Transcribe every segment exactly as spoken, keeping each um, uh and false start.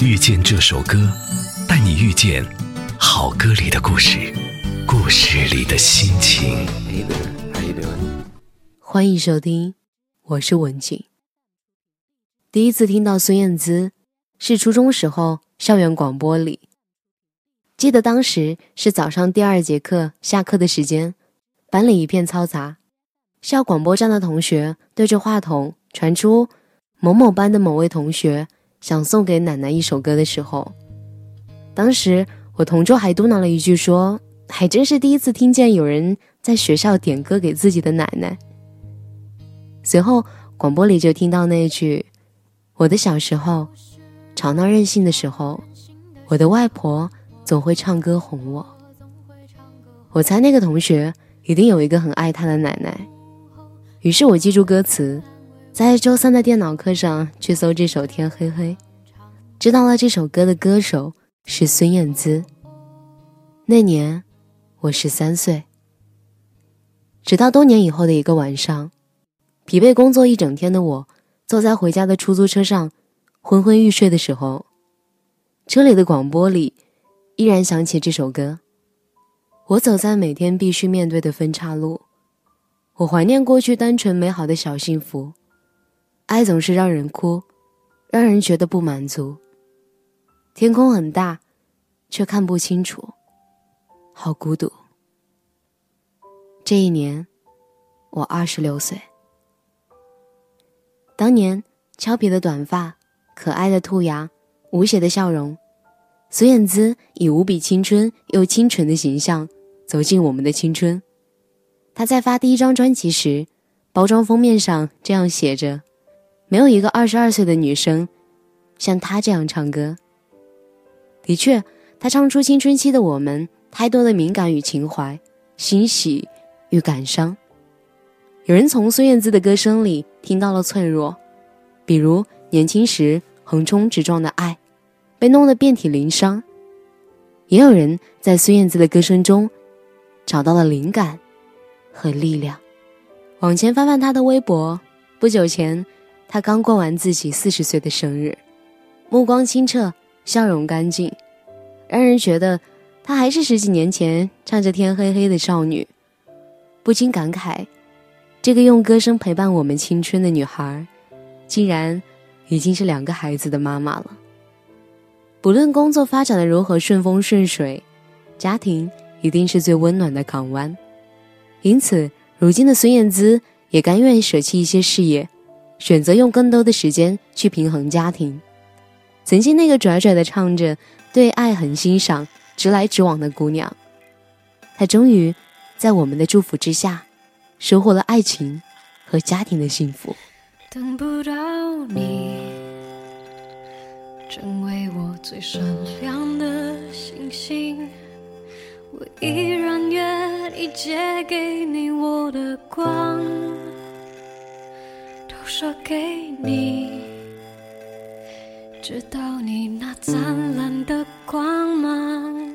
遇见这首歌，带你遇见好歌里的故事，故事里的心情。欢迎收听，我是文静。第一次听到孙燕姿是初中时候校园广播里，记得当时是早上第二节课下课的时间，班里一片嘈杂，校广播站的同学对着话筒传出某某班的某位同学想送给奶奶一首歌的时候，当时我同桌还嘟囔了一句说，还真是第一次听见有人在学校点歌给自己的奶奶。随后广播里就听到那句，我的小时候吵闹任性的时候，我的外婆总会唱歌哄我。我猜那个同学一定有一个很爱她的奶奶，于是我记住歌词，在周三的电脑课上去搜这首天黑黑，知道了这首歌的歌手是孙燕姿。那年我十三岁。直到多年以后的一个晚上，疲惫工作一整天的我坐在回家的出租车上昏昏欲睡的时候，车里的广播里依然响起这首歌。我走在每天必须面对的分岔路，我怀念过去单纯美好的小幸福。爱总是让人哭，让人觉得不满足。天空很大，却看不清楚，好孤独。这一年，我二十六岁。当年，俏皮的短发，可爱的兔牙，无邪的笑容，孙燕姿以无比青春又清纯的形象走进我们的青春。她在发第一张专辑时，包装封面上这样写着，没有一个二十二岁的女生像她这样唱歌。的确，她唱出青春期的我们太多的敏感与情怀，欣喜与感伤。有人从孙燕姿的歌声里听到了脆弱，比如年轻时横冲直撞的爱被弄得遍体鳞伤。也有人在孙燕姿的歌声中找到了灵感和力量。往前翻翻她的微博，不久前他刚过完自己四十岁的生日，目光清澈，笑容干净，让人觉得他还是十几年前唱着天黑黑的少女。不禁感慨，这个用歌声陪伴我们青春的女孩，竟然已经是两个孩子的妈妈了。不论工作发展的如何顺风顺水，家庭一定是最温暖的港湾。因此，如今的孙燕姿也甘愿舍弃一些事业，选择用更多的时间去平衡家庭。曾经那个拽拽的唱着对爱很欣赏直来直往的姑娘，她终于在我们的祝福之下收获了爱情和家庭的幸福。等不到你成为我最闪亮的星星，我依然愿意借给你我的光，说给你，直到你那灿烂的光芒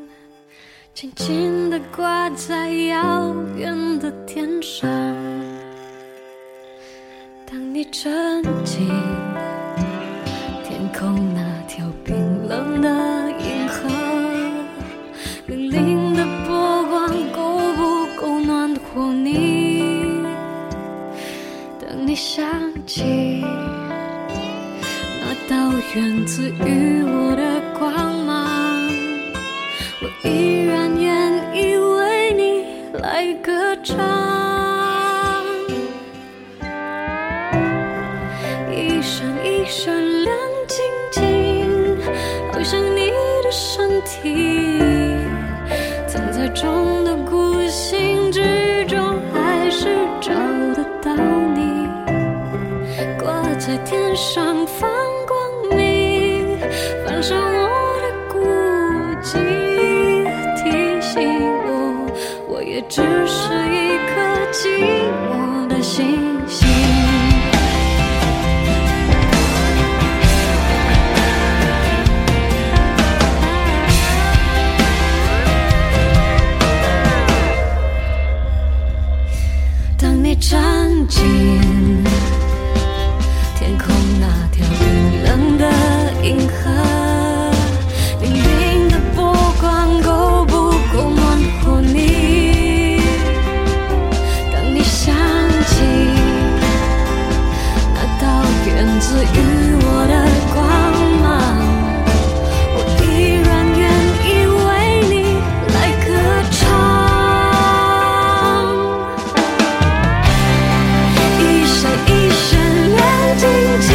轻轻地挂在遥远的天上。当你沉浸天空那条冰冷的银河，粼粼的波光够不够暖和你？当你想起那道源自于我的光芒，我依然愿意为你来歌唱。一闪一闪亮晶晶，好像你的身体藏在众多孤星之中，还是找得到你在天上放光明，反射我的孤寂，提醒我，我也只是一颗寂寞的星星。当你站进天空那条自于我的光芒，我依然愿意为你来歌唱，一闪一闪亮晶晶，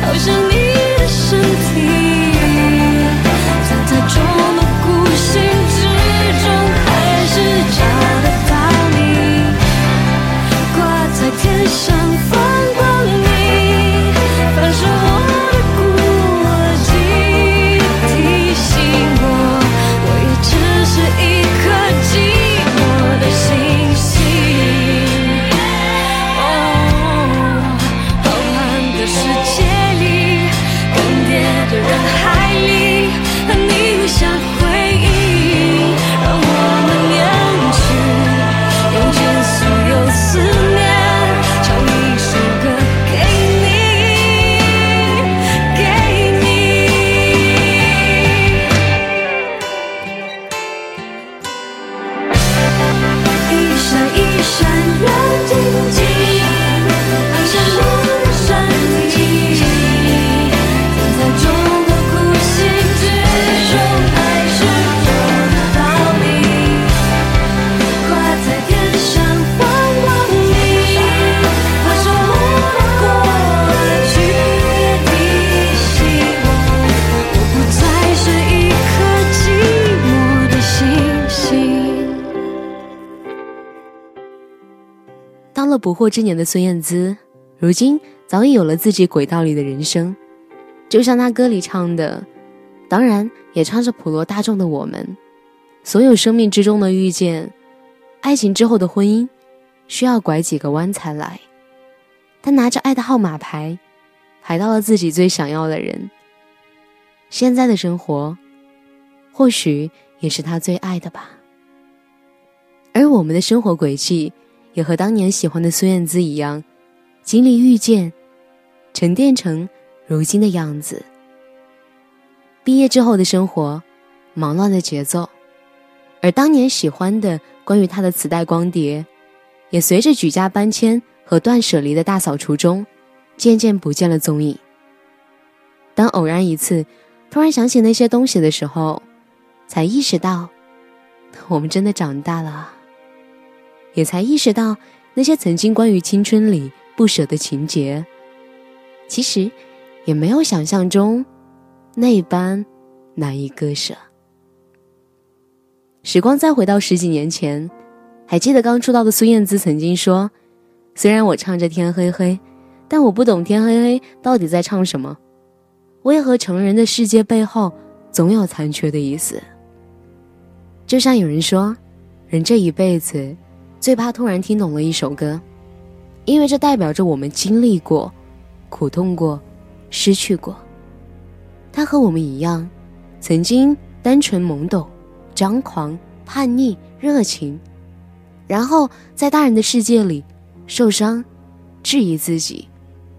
好像你的身体藏在众多孤星之中，还是找得到你，挂在天上放光。不惑之年的孙燕姿如今早已有了自己轨道里的人生，就像她歌里唱的，当然也唱着普罗大众的我们，所有生命之中的遇见，爱情之后的婚姻需要拐几个弯才来。她拿着爱的号码牌排到了自己最想要的人，现在的生活或许也是她最爱的吧。而我们的生活轨迹也和当年喜欢的孙燕姿一样，经历遇见，沉淀成如今的样子。毕业之后的生活，忙乱的节奏，而当年喜欢的关于她的磁带光碟，也随着举家搬迁和断舍离的大扫除中，渐渐不见了踪影。当偶然一次，突然想起那些东西的时候，才意识到，我们真的长大了啊。也才意识到那些曾经关于青春里不舍的情节，其实也没有想象中那般难以割舍。时光再回到十几年前，还记得刚出道的孙燕姿曾经说，虽然我唱着天黑黑，但我不懂天黑黑到底在唱什么，为何成人的世界背后总有残缺的意思。就像有人说，人这一辈子最怕突然听懂了一首歌，因为这代表着我们经历过，苦痛过，失去过。他和我们一样，曾经单纯懵懂，张狂，叛逆，热情，然后在大人的世界里受伤，质疑自己，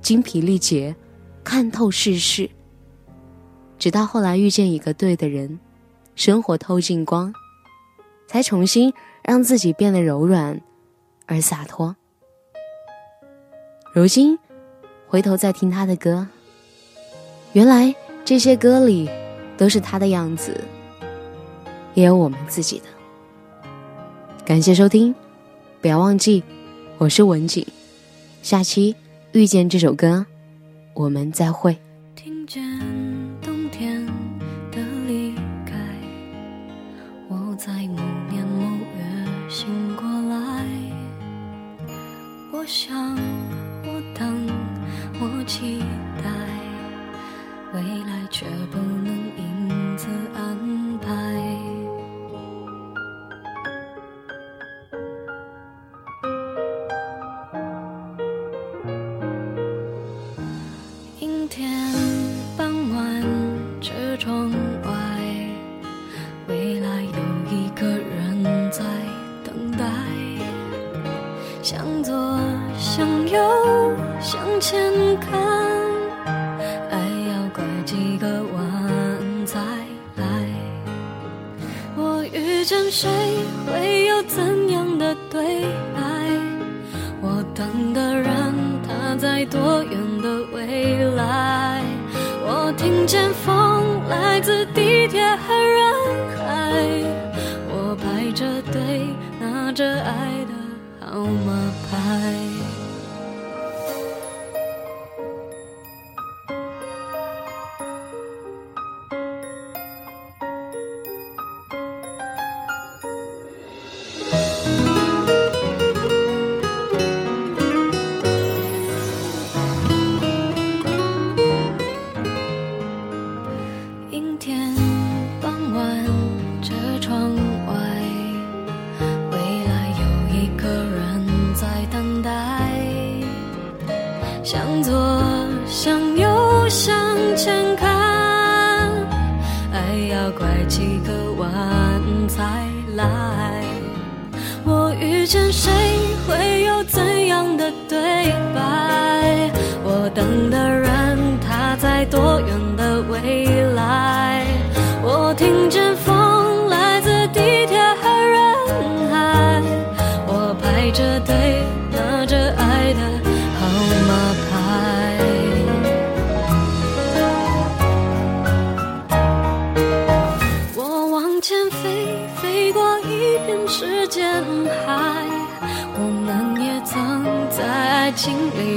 精疲力竭，看透世事，直到后来遇见一个对的人，生活透进光，才重新让自己变得柔软而洒脱。如今回头再听他的歌，原来这些歌里都是他的样子，也有我们自己的。感谢收听，不要忘记我是文景，下期遇见这首歌我们再会。听见冬天的离开，我在某年某月醒过来，我想我等我期待，未来却不能因此安排。阴天傍晚车窗外，未来有一个人在等待，向左向右向前看，爱要拐几个弯才来。我遇见谁会有怎样的对白，我等的人他在多远的未来。听见风来自地铁和人海，我排着队拿着爱的号码牌。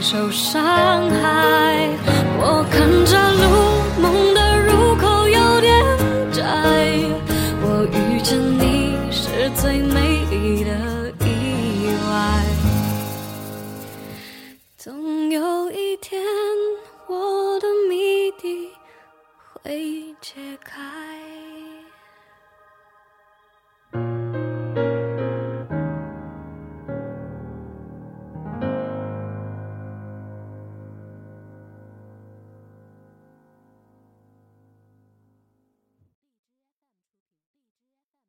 受伤害，我看着路，梦的入口有点窄，我遇见你是最美丽的意外。总有一天我的谜底会